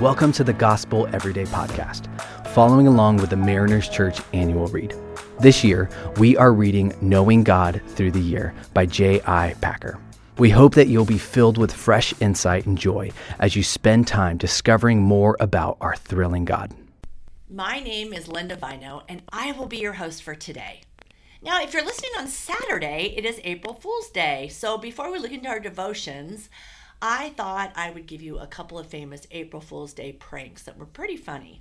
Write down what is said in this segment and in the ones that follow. Welcome to the Gospel Everyday Podcast, following along with the Mariners Church annual read. This year, we are reading Knowing God Through the Year by J.I. Packer. We hope that you'll be filled with fresh insight and joy as you spend time discovering more about our thrilling God. My name is Linda Vino, and I will be your host for today. Now, if you're listening on Saturday, it is April Fool's Day. So before we look into our devotions, I thought I would give you a couple of famous April Fool's Day pranks that were pretty funny.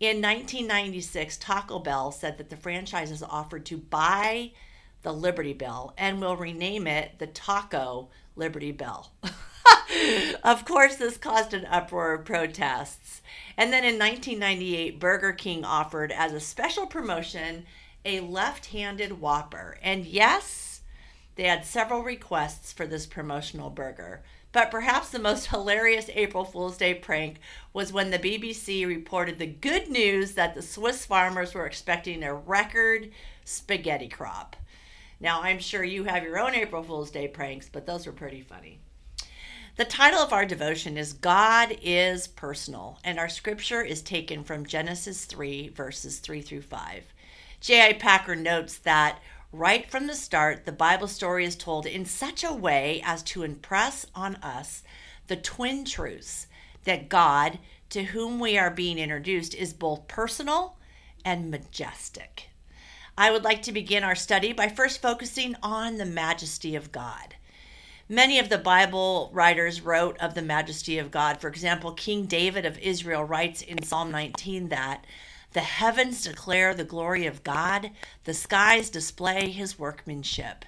In 1996, Taco Bell said that the franchises offered to buy the Liberty Bell and will rename it the Taco Liberty Bell. Of course, this caused an uproar of protests. And then in 1998, Burger King offered as a special promotion a left-handed Whopper. And yes, they had several requests for this promotional burger. But perhaps the most hilarious April Fool's Day prank was when the BBC reported the good news that the Swiss farmers were expecting a record spaghetti crop. Now, I'm sure you have your own April Fool's Day pranks, but those were pretty funny. The title of our devotion is God is Personal, and our scripture is taken from Genesis 3, verses 3 through 5. J.I. Packer notes that right from the start, the Bible story is told in such a way as to impress on us the twin truths that God, to whom we are being introduced, is both personal and majestic. I would like to begin our study by first focusing on the majesty of God. Many of the Bible writers wrote of the majesty of God. For example, King David of Israel writes in Psalm 19 that the heavens declare the glory of God, the skies display his workmanship.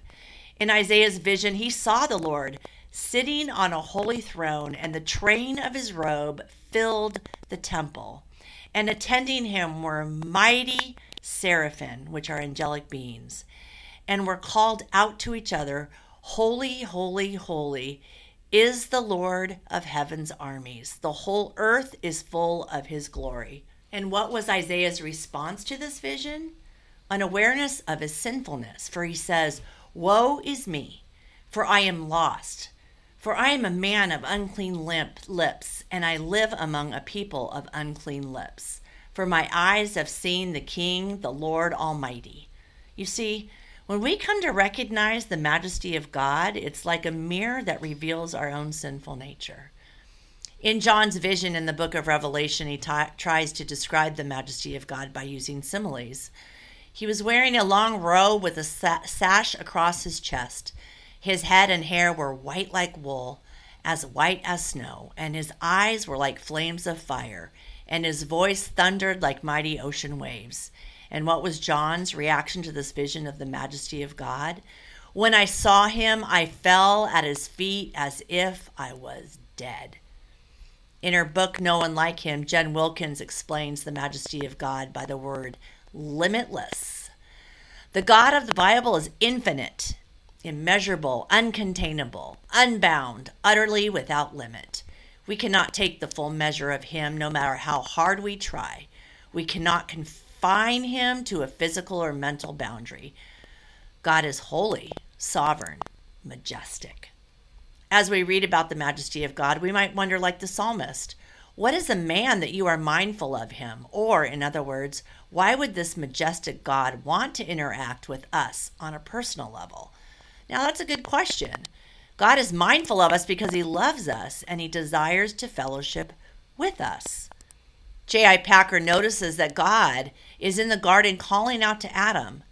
In Isaiah's vision, he saw the Lord sitting on a holy throne, and the train of his robe filled the temple. And attending him were mighty seraphim, which are angelic beings, and were called out to each other, "Holy, holy, holy is the Lord of heaven's armies. The whole earth is full of his glory." And what was Isaiah's response to this vision? An awareness of his sinfulness, for he says, "Woe is me, for I am lost, for I am a man of unclean lips, and I live among a people of unclean lips. For my eyes have seen the King, the Lord Almighty." You see, when we come to recognize the majesty of God, it's like a mirror that reveals our own sinful nature. In John's vision in the book of Revelation, he tries to describe the majesty of God by using similes. He was wearing a long robe with a sash across his chest. His head and hair were white like wool, as white as snow, and his eyes were like flames of fire, and his voice thundered like mighty ocean waves. And what was John's reaction to this vision of the majesty of God? "When I saw him, I fell at his feet as if I was dead." In her book, No One Like Him, Jen Wilkins explains the majesty of God by the word limitless. The God of the Bible is infinite, immeasurable, uncontainable, unbound, utterly without limit. We cannot take the full measure of him no matter how hard we try. We cannot confine him to a physical or mental boundary. God is holy, sovereign, majestic. As we read about the majesty of God, we might wonder, like the psalmist, what is a man that you are mindful of him? Or, in other words, why would this majestic God want to interact with us on a personal level? Now, that's a good question. God is mindful of us because he loves us and he desires to fellowship with us. J.I. Packer notices that God is in the garden calling out to Adam.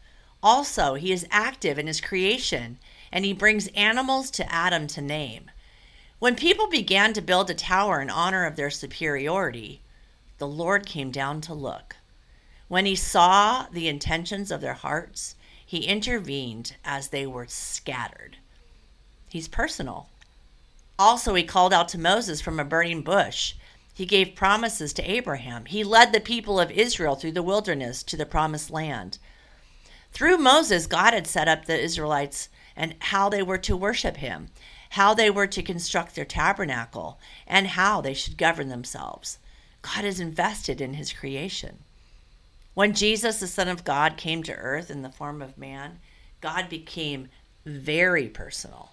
Also, he is active in his creation, and he brings animals to Adam to name. When people began to build a tower in honor of their superiority, the Lord came down to look. When he saw the intentions of their hearts, he intervened as they were scattered. He's personal. Also, he called out to Moses from a burning bush. He gave promises to Abraham. He led the people of Israel through the wilderness to the promised land. Through Moses, God had set up the Israelites and how they were to worship him, how they were to construct their tabernacle, and how they should govern themselves. God is invested in his creation. When Jesus, the Son of God, came to earth in the form of man, God became very personal.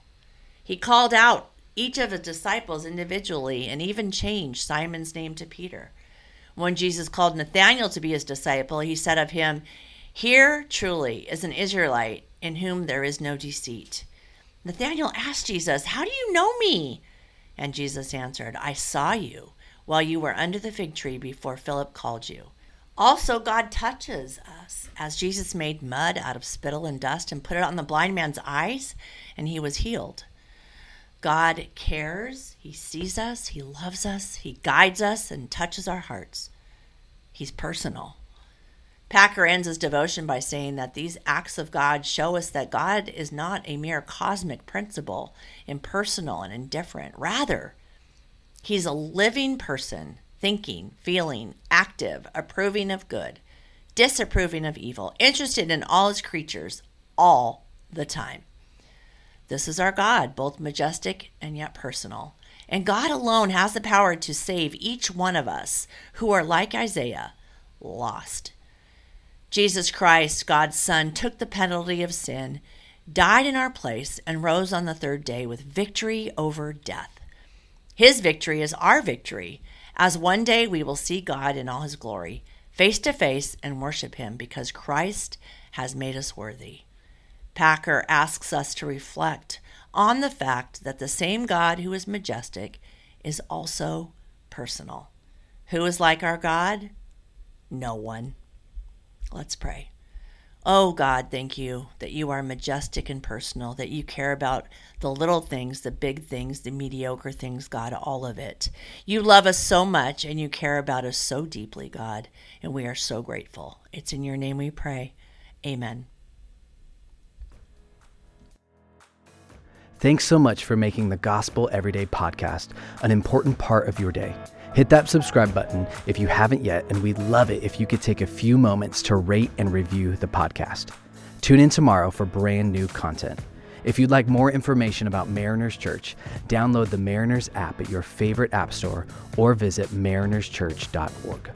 He called out each of the disciples individually and even changed Simon's name to Peter. When Jesus called Nathanael to be his disciple, he said of him, "Here truly is an Israelite in whom there is no deceit." Nathanael asked Jesus, "How do you know me?" And Jesus answered, "I saw you while you were under the fig tree before Philip called you." Also, God touches us as Jesus made mud out of spittle and dust and put it on the blind man's eyes, and he was healed. God cares, he sees us, he loves us, he guides us and touches our hearts. He's personal. Packer ends his devotion by saying that these acts of God show us that God is not a mere cosmic principle, impersonal and indifferent. Rather, he's a living person, thinking, feeling, active, approving of good, disapproving of evil, interested in all his creatures all the time. This is our God, both majestic and yet personal. And God alone has the power to save each one of us who are, like Isaiah, lost. Jesus Christ, God's Son, took the penalty of sin, died in our place, and rose on the third day with victory over death. His victory is our victory, as one day we will see God in all his glory, face to face, and worship him because Christ has made us worthy. Packer asks us to reflect on the fact that the same God who is majestic is also personal. Who is like our God? No one. Let's pray. Oh God, thank you that you are majestic and personal, that you care about the little things, the big things, the mediocre things, God, all of it. You love us so much and you care about us so deeply, God, and we are so grateful. It's in your name we pray. Amen. Thanks so much for making the Gospel Everyday Podcast an important part of your day. Hit that subscribe button if you haven't yet, and we'd love it if you could take a few moments to rate and review the podcast. Tune in tomorrow for brand new content. If you'd like more information about Mariners Church, download the Mariners app at your favorite app store or visit marinerschurch.org.